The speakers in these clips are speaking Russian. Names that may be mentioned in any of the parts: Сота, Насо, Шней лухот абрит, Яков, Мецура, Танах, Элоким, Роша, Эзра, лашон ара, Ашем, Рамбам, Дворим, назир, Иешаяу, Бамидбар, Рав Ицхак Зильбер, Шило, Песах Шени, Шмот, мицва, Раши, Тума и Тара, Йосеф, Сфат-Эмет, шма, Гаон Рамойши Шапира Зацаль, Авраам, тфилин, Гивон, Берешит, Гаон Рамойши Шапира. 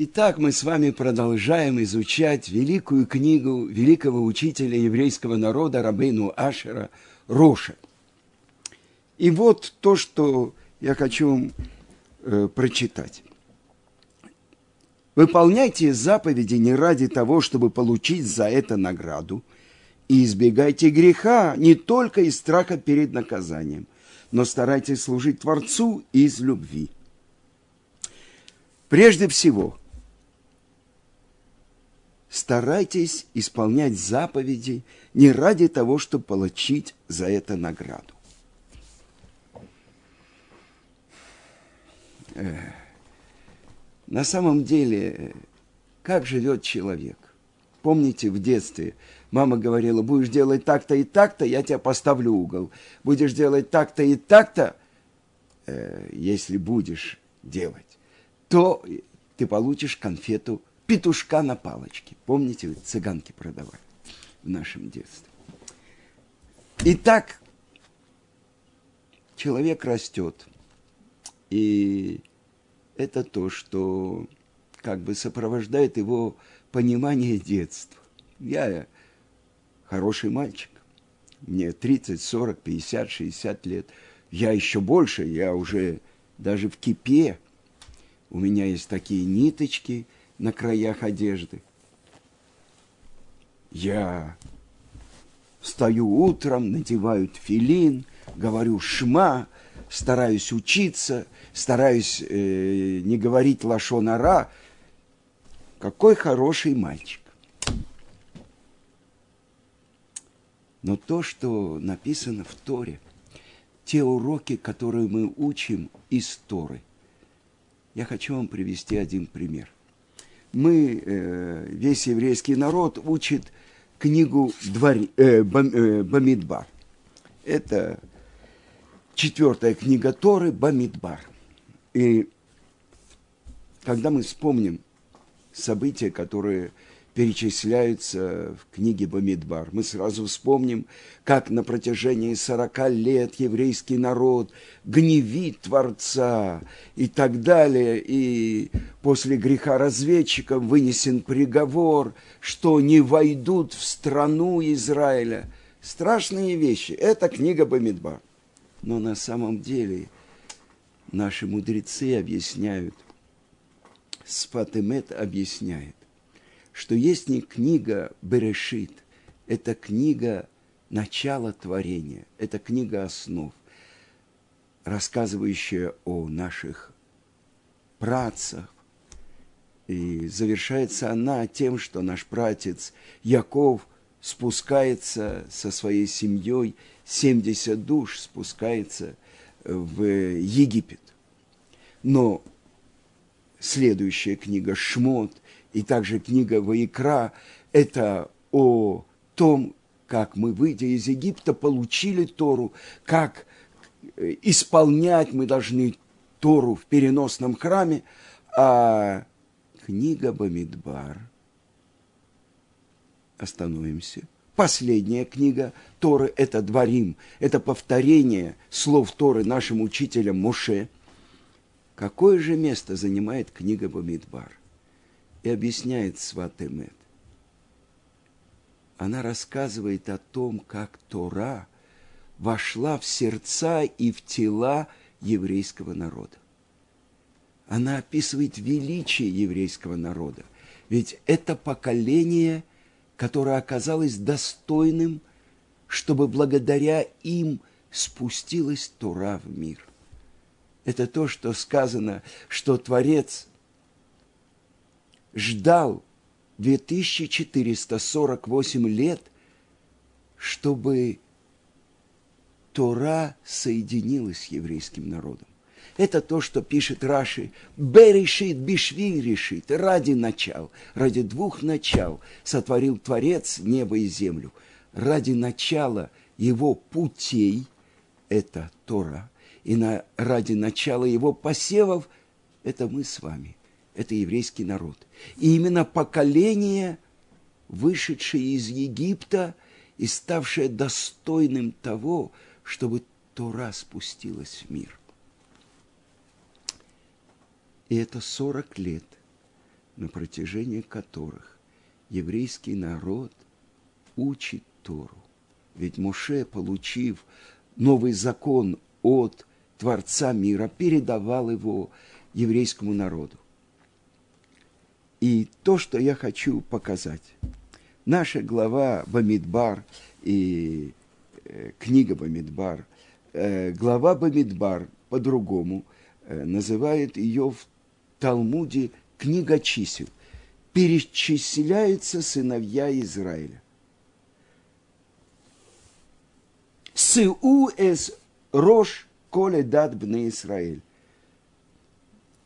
Итак, мы с вами продолжаем изучать великую книгу великого учителя еврейского народа Рабейну Ашера Роша. И вот то, что я хочу вам прочитать. «Выполняйте заповеди не ради того, чтобы получить за это награду, и избегайте греха не только из страха перед наказанием, но старайтесь служить Творцу из любви». Прежде всего, старайтесь исполнять заповеди не ради того, чтобы получить за это награду. На самом деле, как живет человек? Помните, в детстве мама говорила: будешь делать так-то и так-то, я тебя поставлю угол. Будешь делать так-то и так-то, если будешь делать, то ты получишь конфету петушка на палочке. Помните, цыганки продавали в нашем детстве. Итак, человек растет, и это то, что как бы сопровождает его понимание детства. Я хороший мальчик, мне 30, 40, 50, 60 лет. Я еще больше, я уже даже в кипе. У меня есть такие ниточки на краях одежды. Я встаю утром, надеваю тфилин, говорю шма, стараюсь учиться, стараюсь не говорить лашон ара. Какой хороший мальчик. Но то, что написано в Торе, те уроки, которые мы учим из Торы, я хочу вам привести один пример. Мы, весь еврейский народ, учит книгу Бамидбар. Это 4-я книга Торы, Бамидбар. И когда мы вспомним события, которые перечисляются в книге Бамидбар, мы сразу вспомним, как на протяжении 40 лет еврейский народ гневит Творца и так далее. И после греха разведчиков вынесен приговор, что не войдут в страну Израиля. Страшные вещи. Это книга Бамидбар. Но на самом деле наши мудрецы объясняют, Сфат-Эмет объясняет, что есть не книга Берешит, это книга начала творения, это книга основ, рассказывающая о наших праотцах. И завершается она тем, что наш праотец Яков спускается со своей семьей, 70 душ спускается в Египет. Но следующая книга Шмот и также книга Ваикра – это о том, как мы, выйдя из Египта, получили Тору, как исполнять мы должны Тору в переносном храме, а книга Бамидбар, остановимся, последняя книга Торы – это Дворим, это повторение слов Торы нашим учителям Моше. Какое же место занимает книга Бамидбар? И объясняет Сфат-Эмет. Она рассказывает о том, как Тора вошла в сердца и в тела еврейского народа. Она описывает величие еврейского народа. Ведь это поколение, которое оказалось достойным, чтобы благодаря им спустилась Тора в мир. Это то, что сказано, что Творец ждал 2448 лет, чтобы Тора соединилась с еврейским народом. Это то, что пишет Раши. Берешит, бишви решит, ради начал, ради двух начал сотворил Творец небо и землю. Ради начала его путей, это Тора, и ради начала его посевов, это мы с вами, это еврейский народ. И именно поколение, вышедшее из Египта и ставшее достойным того, чтобы Тора спустилась в мир. И это 40 лет на протяжении которых еврейский народ учит Тору. Ведь Моше, получив новый закон от Творца мира, передавал его еврейскому народу. И то, что я хочу показать. Наша глава Бамидбар и книга Бамидбар, глава Бамидбар по-другому называет ее в Талмуде книга чисел. Перечисляются сыновья Израиля. Сыу эс рош коле дат бне Исраэль.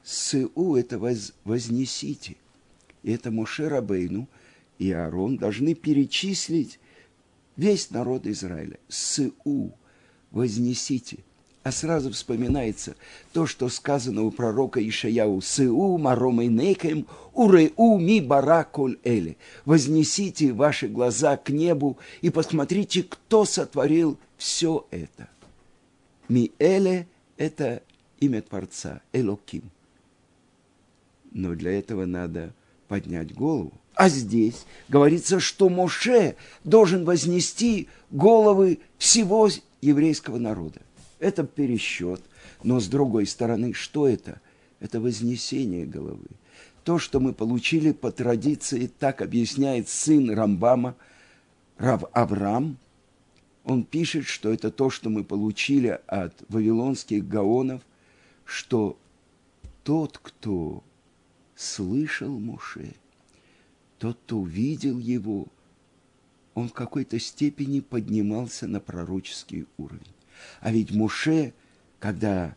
Сыу – это вознесите. И это Моше Рабейну и Аарон должны перечислить весь народ Израиля. Сыу – вознесите. А сразу вспоминается то, что сказано у пророка Иешаяу. Сыу маром инекем уреу ми бара коль эле. Вознесите ваши глаза к небу и посмотрите, кто сотворил все это. Ми эле – это имя Творца, Элоким. Но для этого надо поднять голову. А здесь говорится, что Моше должен вознести головы всего еврейского народа. Это пересчет, но с другой стороны, что это? Это вознесение головы. То, что мы получили по традиции, так объясняет сын Рамбама, Рав Авраам. Он пишет, что это то, что мы получили от вавилонских гаонов, что тот, кто слышал Моше, тот, кто увидел его, он в какой-то степени поднимался на пророческий уровень. А ведь Моше, когда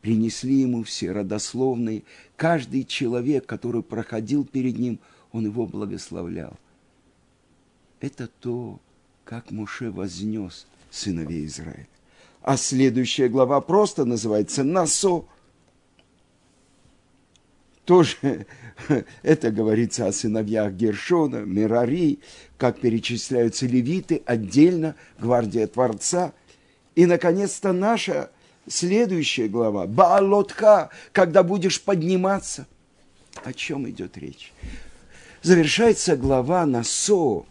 принесли ему все родословные, каждый человек, который проходил перед ним, он его благословлял. Это то, как Моше вознес сыновей Израиля. А следующая глава просто называется «Насо». Тоже это говорится о сыновьях Гершона, Мерари, как перечисляются левиты, отдельно гвардия Творца. И, наконец-то, наша следующая глава, Баалотха, когда будешь подниматься. О чем идет речь? Завершается глава Насо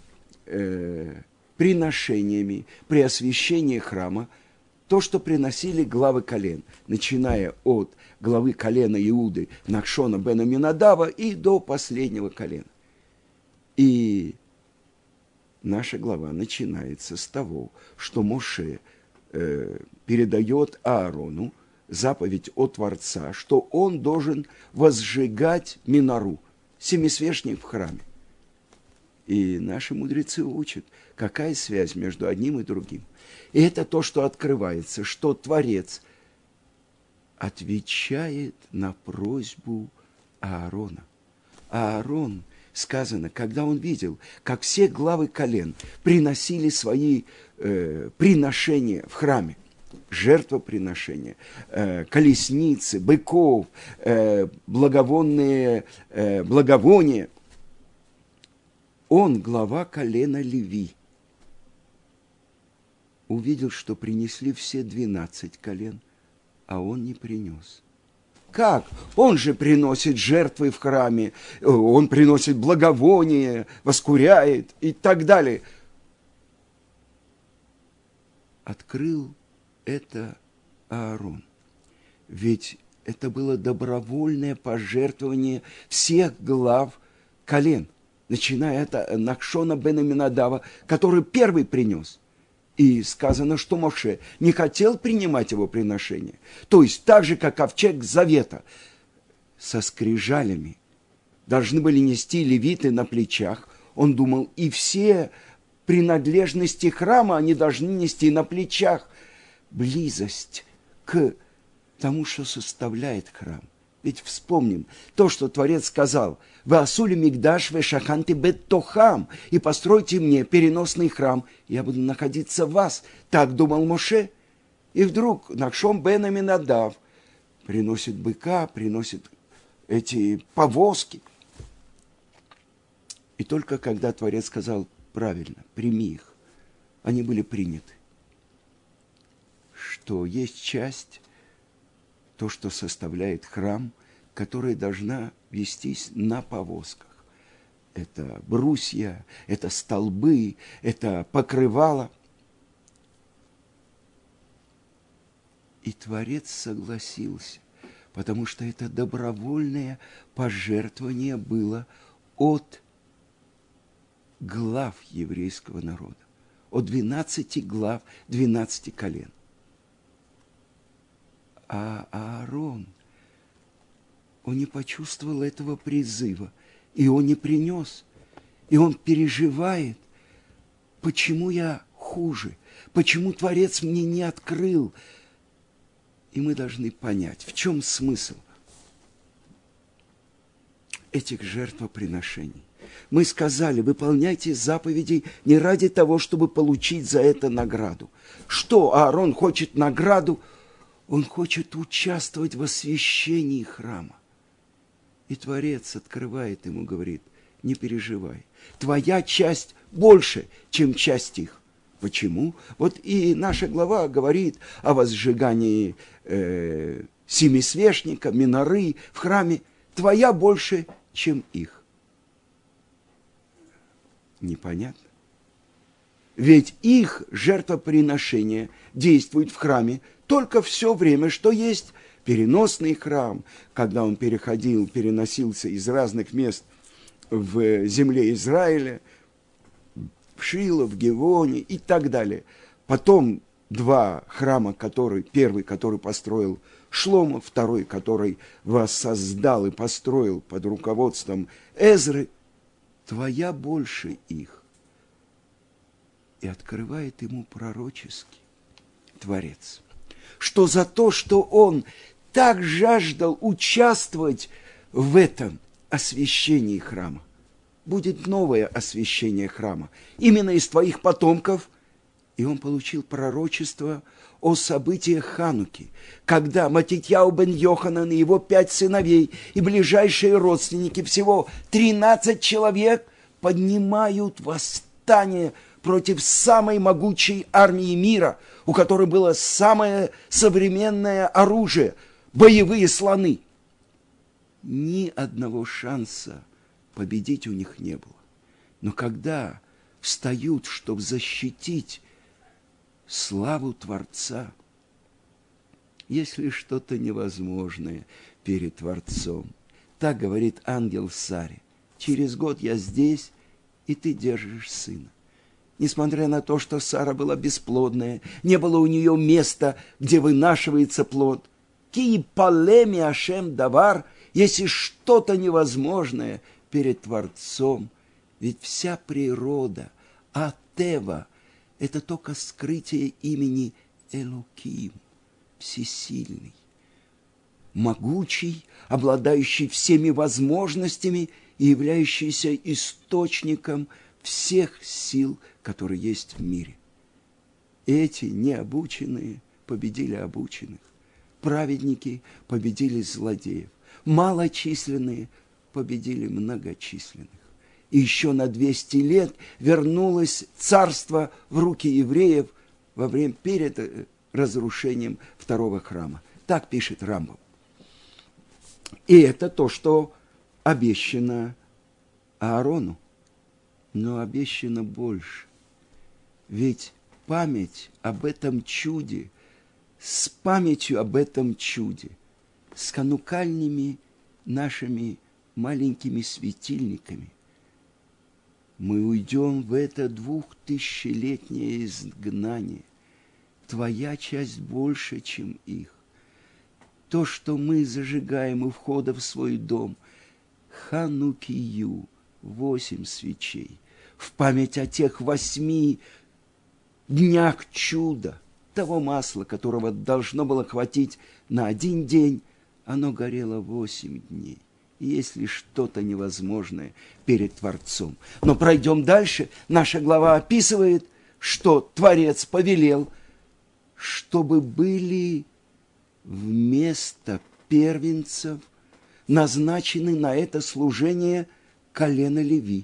приношениями при освящении храма, то, что приносили главы колен, начиная от главы колена Иуды Накшона бен Аминадава и до последнего колена. И наша глава начинается с того, что Моше передает Аарону заповедь от Творца, что он должен возжигать минору, семисвешник в храме. И наши мудрецы учат, какая связь между одним и другим. И это то, что открывается, что Творец отвечает на просьбу Аарона. Аарон, сказано, когда он видел, как все главы колен приносили свои приношения в храме, жертвоприношения, колесницы, быков, благовония, он, глава колена Леви, увидел, что принесли все 12 колен, а он не принес. Как? Он же приносит жертвы в храме, он приносит благовоние, воскуряет и так далее. Открыл это Аарон. Ведь это было добровольное пожертвование всех глав колен, начиная от Накшона бен Аминадава, который первый принес. И сказано, что Моше не хотел принимать его приношение. То есть так же, как ковчег завета со скрижалями должны были нести левиты на плечах. Он думал, и все принадлежности храма они должны нести на плечах. Близость к тому, что составляет храм. Ведь вспомним то, что Творец сказал: «Ваасули мигдаш вешаханты беттохам, и постройте мне переносный храм, я буду находиться в вас». Так думал Моше. И вдруг Накшон бен Аминадав приносит быка, приносит эти повозки. И только когда Творец сказал: «Правильно, прими их», они были приняты. Что есть часть, то, что составляет храм, которая должна вестись на повозках. Это брусья, это столбы, это покрывало. И Творец согласился, потому что это добровольное пожертвование было от глав еврейского народа, от 12 глав, 12 колен. А Аарон, он не почувствовал этого призыва, и он не принес, и он переживает, почему я хуже, почему Творец мне не открыл. И мы должны понять, в чем смысл этих жертвоприношений. Мы сказали, выполняйте заповеди не ради того, чтобы получить за это награду. Что Аарон хочет награду? Он хочет участвовать в освящении храма. И Творец открывает ему, говорит, не переживай. Твоя часть больше, чем часть их. Почему? Вот и наша глава говорит о возжигании семисвешника, миноры в храме. Твоя больше, чем их. Непонятно. Ведь их жертвоприношение действует в храме только все время, что есть переносный храм, когда он переносился из разных мест в земле Израиля, в Шило, в Гивоне и так далее. Потом два храма, первый, который построил Шломо, второй, который воссоздал и построил под руководством Эзры, твоя больше их. И открывает ему пророческий Творец, что за то, что он так жаждал участвовать в этом освящении храма, будет новое освящение храма, именно из твоих потомков. И он получил пророчество о событиях Хануки, когда Матитьяу бен Йоханан и его 5 сыновей и ближайшие родственники, всего 13 человек, поднимают восстание против самой могучей армии мира, у которой было самое современное оружие – боевые слоны. Ни одного шанса победить у них не было. Но когда встают, чтобы защитить славу Творца, есть ли что-то невозможное перед Творцом? Так говорит ангел Саре. Через год я здесь, и ты держишь сына. Несмотря на то, что Сара была бесплодная, не было у нее места, где вынашивается плод. Ки палеми ашем давар, если что-то невозможное перед Творцом. Ведь вся природа, атева, это только скрытие имени Элоким, всесильный, могучий, обладающий всеми возможностями и являющийся источником всех сил, которые есть в мире. Эти необученные победили обученных. Праведники победили злодеев. Малочисленные победили многочисленных. И еще на 200 лет вернулось царство в руки евреев перед разрушением второго храма. Так пишет Рамбам. И это то, что обещано Аарону. Но обещано больше. Ведь память об этом чуде, с памятью об этом чуде, с ханукальными нашими маленькими светильниками, мы уйдем в это 2000-летнее изгнание. Твоя часть больше, чем их. То, что мы зажигаем у входа в свой дом, ханукию, 8 свечей, в память о тех 8 днях чуда, того масла, которого должно было хватить на 1 день, оно горело 8 дней. И есть ли что-то невозможное перед Творцом? Но пройдем дальше. Наша глава описывает, что Творец повелел, чтобы были вместо первенцев назначены на это служение колено Леви.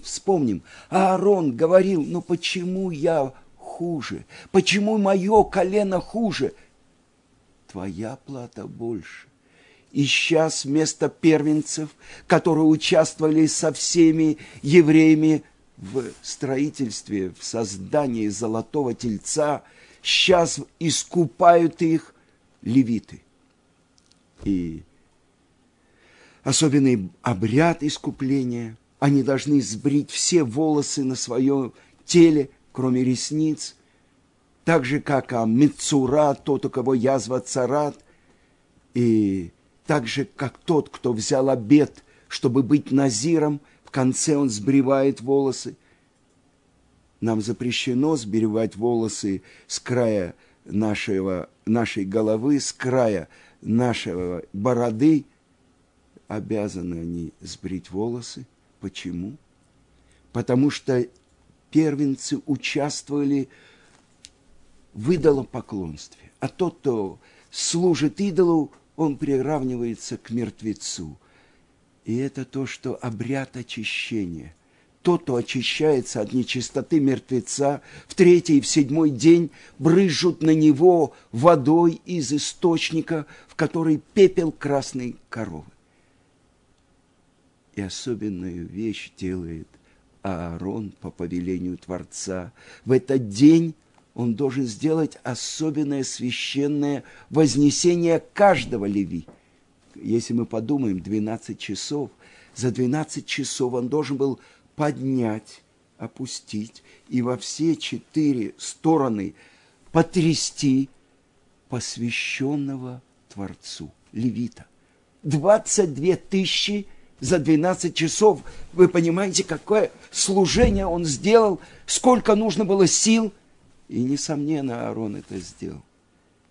Вспомним, Аарон говорил, но почему я хуже? Почему мое колено хуже? Твоя плата больше. ища с места первенцев, которые участвовали со всеми евреями в строительстве, в создании золотого тельца, сейчас искупают их левиты. И особенный обряд искупления. Они должны сбрить все волосы на своем теле, кроме ресниц. Так же, как Мецура, тот, у кого язва царат. И так же, как тот, кто взял обет, чтобы быть назиром, в конце он сбривает волосы. Нам запрещено сбривать волосы с края нашей головы, с края нашего бороды. Обязаны они сбрить волосы. Почему? Потому что первенцы участвовали в идолопоклонстве. А тот, кто служит идолу, он приравнивается к мертвецу. И это то, что обряд очищения. Тот, кто очищается от нечистоты мертвеца, в третий и в седьмой день брызжут на него водой из источника, в который пепел красной коровы. И особенную вещь делает Аарон по повелению Творца. В этот день он должен сделать особенное священное вознесение каждого леви. Если мы подумаем, 12 часов, за 12 часов он должен был поднять, опустить и во все четыре стороны потрясти посвященного Творцу левита. 22 тысячи за 12 часов, вы понимаете, какое служение он сделал, сколько нужно было сил. И, несомненно, Аарон это сделал.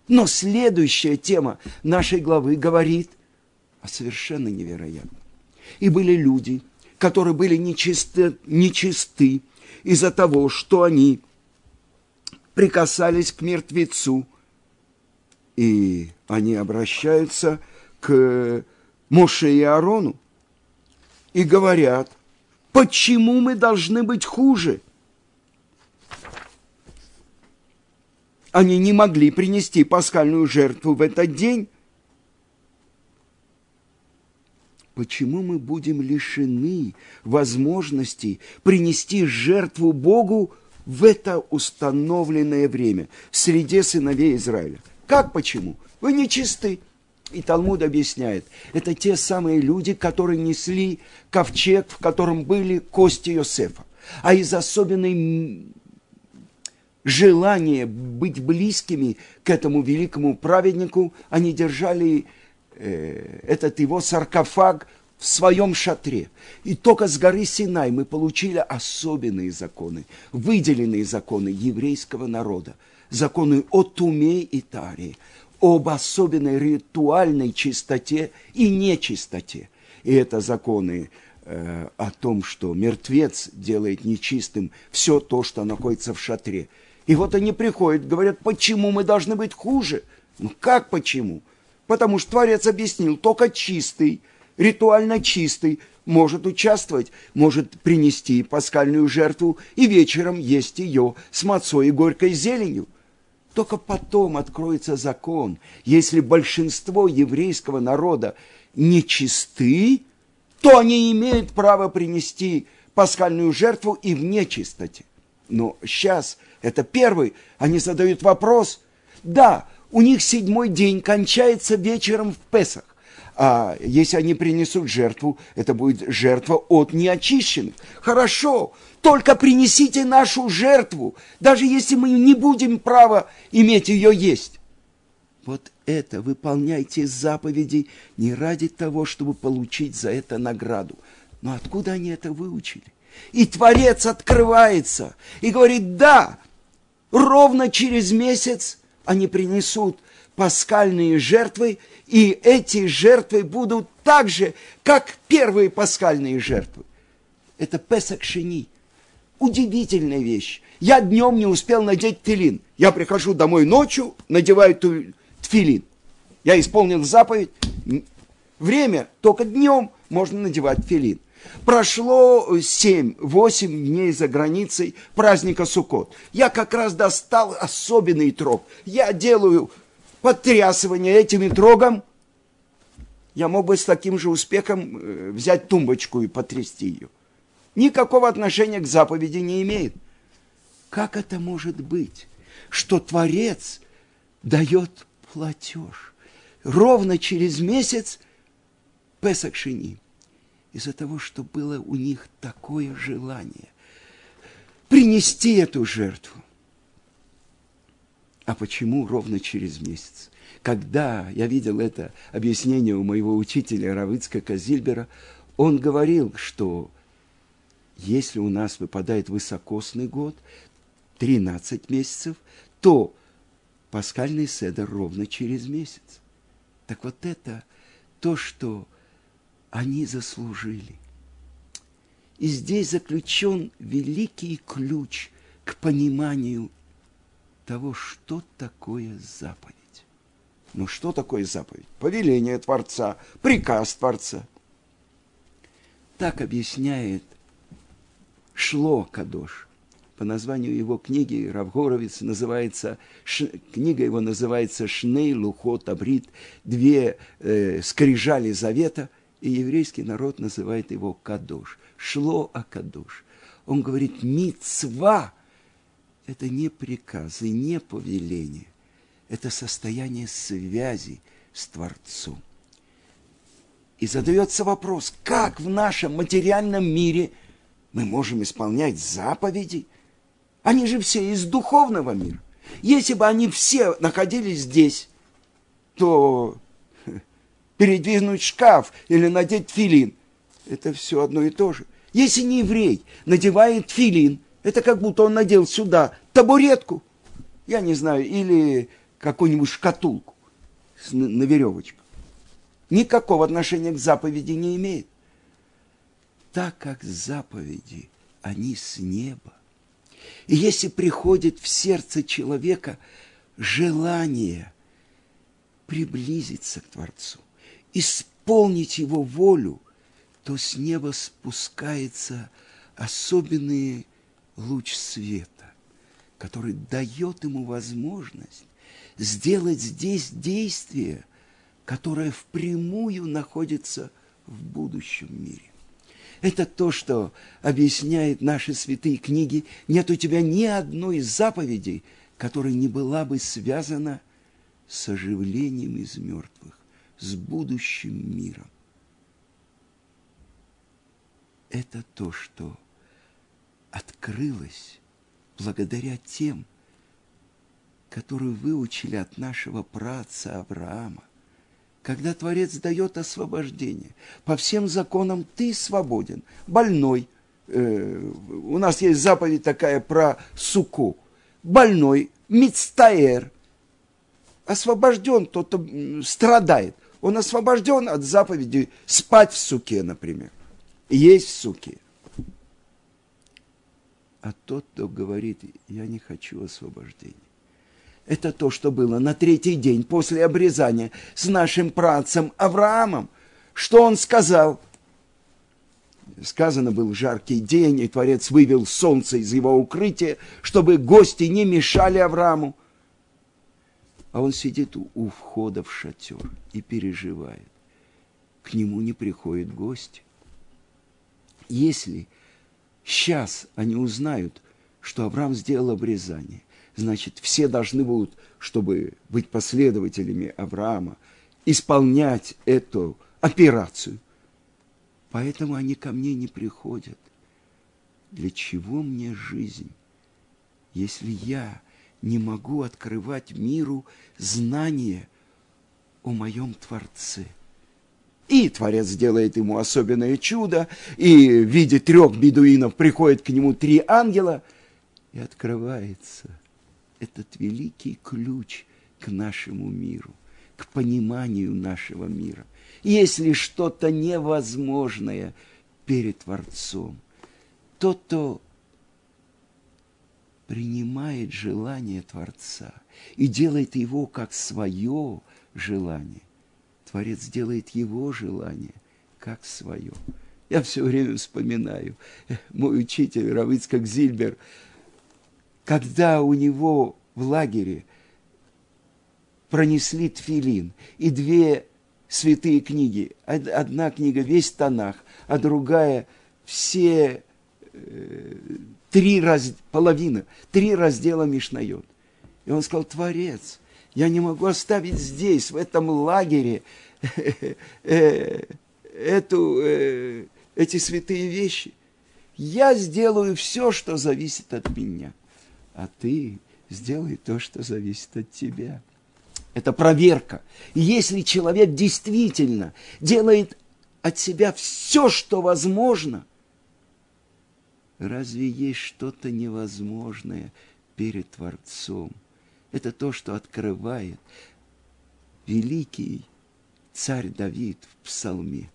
Но следующая тема нашей главы говорит о совершенно невероятном. И были люди, которые были нечисты из-за того, что они прикасались к мертвецу. И они обращаются к Моше и Аарону. И говорят, почему мы должны быть хуже? Они не могли принести пасхальную жертву в этот день. Почему мы будем лишены возможности принести жертву Богу в это установленное время, в среде сыновей Израиля? Как почему? Вы нечисты. И Талмуд объясняет, это те самые люди, которые несли ковчег, в котором были кости Йосефа. А из особенной желания быть близкими к этому великому праведнику, они держали этот его саркофаг в своем шатре. И только с горы Синай мы получили особенные законы, выделенные законы еврейского народа, законы о Туме и Таре, об особенной ритуальной чистоте и нечистоте. И это законы о том, что мертвец делает нечистым все то, что находится в шатре. И вот они приходят, говорят, почему мы должны быть хуже? Ну как почему? Потому что Творец объяснил, только чистый, ритуально чистый, может участвовать, может принести пасхальную жертву и вечером есть ее с мацой и горькой зеленью. Только потом откроется закон. Если большинство еврейского народа нечисты, то они имеют право принести пасхальную жертву и в нечистоте. Но сейчас, это первый, они задают вопрос. Да, у них седьмой день кончается вечером в Песах. А если они принесут жертву, это будет жертва от неочищенных. Хорошо, только принесите нашу жертву, даже если мы не будем права иметь ее есть. Вот это выполняйте заповеди не ради того, чтобы получить за это награду. Но откуда они это выучили? И Творец открывается и говорит, да, ровно через месяц они принесут пасхальные жертвы, и эти жертвы будут так же, как первые пасхальные жертвы. Это Песах Шини. Удивительная вещь. Я днем не успел надеть тфилин. Я прихожу домой ночью, надеваю тфилин. Я исполнил заповедь. Время только днем можно надевать тфилин. Прошло 7-8 дней за границей праздника Суккот. Я как раз достал особенный троп. Я делаю потрясывание этим итрогом, я мог бы с таким же успехом взять тумбочку и потрясти ее. Никакого отношения к заповеди не имеет. Как это может быть, что Творец дает платеж? Ровно через месяц Песах Шени. Из-за того, что было у них такое желание принести эту жертву. А почему ровно через месяц? Когда я видел это объяснение у моего учителя Рав Ицхака Зильбера, он говорил, что если у нас выпадает высокосный год, 13 месяцев, то пасхальный седер ровно через месяц. Так вот это то, что они заслужили. И здесь заключен великий ключ к пониманию того, что такое заповедь. Ну, что такое заповедь? Повеление Творца, приказ Творца. Так объясняет Шло-Кадош. По названию его книги Рав Горовиц называется, книга его называется «Шней лухот абрит», «Две скрижали завета», и еврейский народ называет его Кадош. Шло-Кадош. Он говорит, мицва – это не приказ и не повеление. Это состояние связи с Творцом. И задается вопрос, как в нашем материальном мире мы можем исполнять заповеди? Они же все из духовного мира. Если бы они все находились здесь, то передвинуть шкаф или надеть тфилин – это все одно и то же. Если не еврей надевает тфилин, это как будто он надел сюда табуретку, я не знаю, или какую-нибудь шкатулку на веревочку. Никакого отношения к заповеди не имеет. Так как заповеди, они с неба. И если приходит в сердце человека желание приблизиться к Творцу, исполнить его волю, то с неба спускается особенный луч света, который дает ему возможность сделать здесь действие, которое впрямую находится в будущем мире. Это то, что объясняет наши святые книги. Нет у тебя ни одной из заповедей, которая не была бы связана с оживлением из мертвых, с будущим миром. Это то, что открылось благодаря тем, которую выучили от нашего праотца Авраама. Когда Творец дает освобождение, по всем законам ты свободен, больной. У нас есть заповедь такая про суку. Больной, мицтаэр, освобожден, тот страдает. Он освобожден от заповеди спать в суке, например, есть в суке. А тот, кто говорит, я не хочу освобождения. Это то, что было на третий день после обрезания с нашим праотцем Авраамом. Что он сказал? Сказано, был жаркий день, и Творец вывел солнце из его укрытия, чтобы гости не мешали Аврааму. А он сидит у входа в шатер и переживает. К нему не приходят гости. Если сейчас они узнают, что Авраам сделал обрезание, значит, все должны будут, чтобы быть последователями Авраама, исполнять эту операцию. Поэтому они ко мне не приходят. Для чего мне жизнь, если я не могу открывать миру знания о моем Творце? И Творец делает ему особенное чудо, и в виде 3 бедуинов приходят к нему 3 ангела, и открывается этот великий ключ к нашему миру, к пониманию нашего мира. Если что-то невозможное перед Творцом, тот, кто принимает желание Творца и делает его как свое желание, Творец делает его желание как свое. Я все время вспоминаю, мой учитель Рав Ицхак Зильбер, когда у него в лагере пронесли тфилин и 2 святые книги. Одна книга, весь Танах, а другая, все три раздела Мишнайот. И он сказал: Творец, я не могу оставить здесь, в этом лагере, эти святые вещи. Я сделаю все, что зависит от меня, а ты сделай то, что зависит от тебя. Это проверка. И если человек действительно делает от себя все, что возможно, разве есть что-то невозможное перед Творцом? Это то, что открывает великий царь Давид в псалме.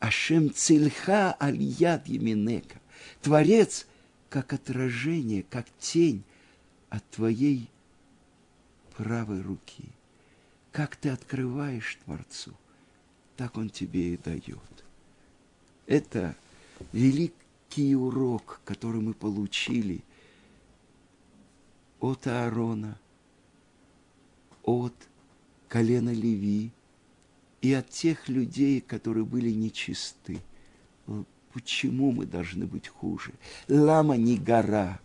Ашем цильха аль яд еминека. Творец как отражение, как тень от твоей правой руки. Как ты открываешь Творцу, так Он тебе и дает. Это великий урок, который мы получили от Аарона, от колена Леви и от тех людей, которые были нечисты. Почему мы должны быть хуже? Лама не гора.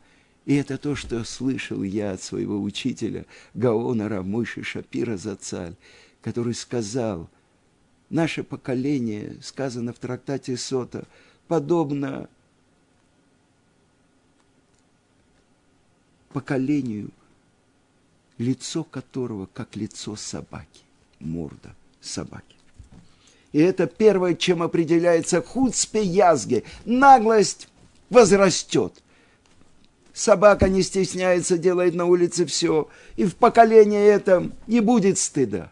И это то, что слышал я от своего учителя Гаона Рамойши Шапира Зацаль, который сказал: наше поколение, сказано в трактате Сота, подобно поколению, лицо которого как лицо собаки, морда собаки. И это первое, чем определяется хуцпе язге. Наглость возрастет. Собака не стесняется, делает на улице все, и в поколении этом не будет стыда.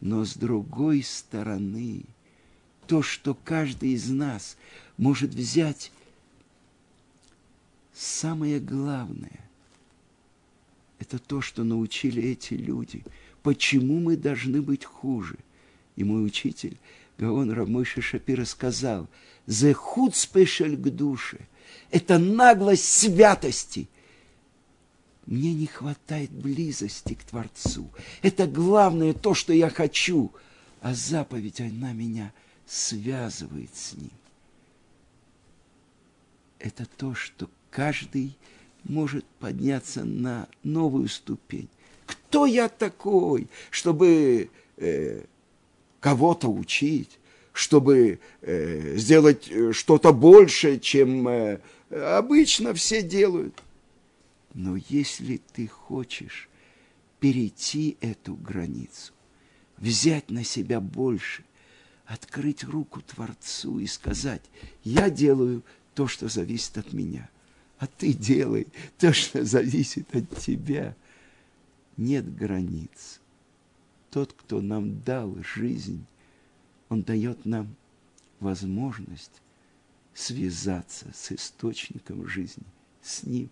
Но с другой стороны, то, что каждый из нас может взять самое главное, это то, что научили эти люди. Почему мы должны быть хуже? И мой учитель Гаон Рамойши Шапира сказал: «Зе хуцпе шель к душе». Это наглость святости. Мне не хватает близости к Творцу. Это главное то, что я хочу. А заповедь, она меня связывает с Ним. Это то, что каждый может подняться на новую ступень. Кто я такой, чтобы кого-то учить? Чтобы сделать что-то больше, чем обычно все делают. Но если ты хочешь перейти эту границу, взять на себя больше, открыть руку Творцу и сказать: я делаю то, что зависит от меня, а ты делай то, что зависит от тебя. Нет границ. Тот, кто нам дал жизнь, Он дает нам возможность связаться с источником жизни, с Ним.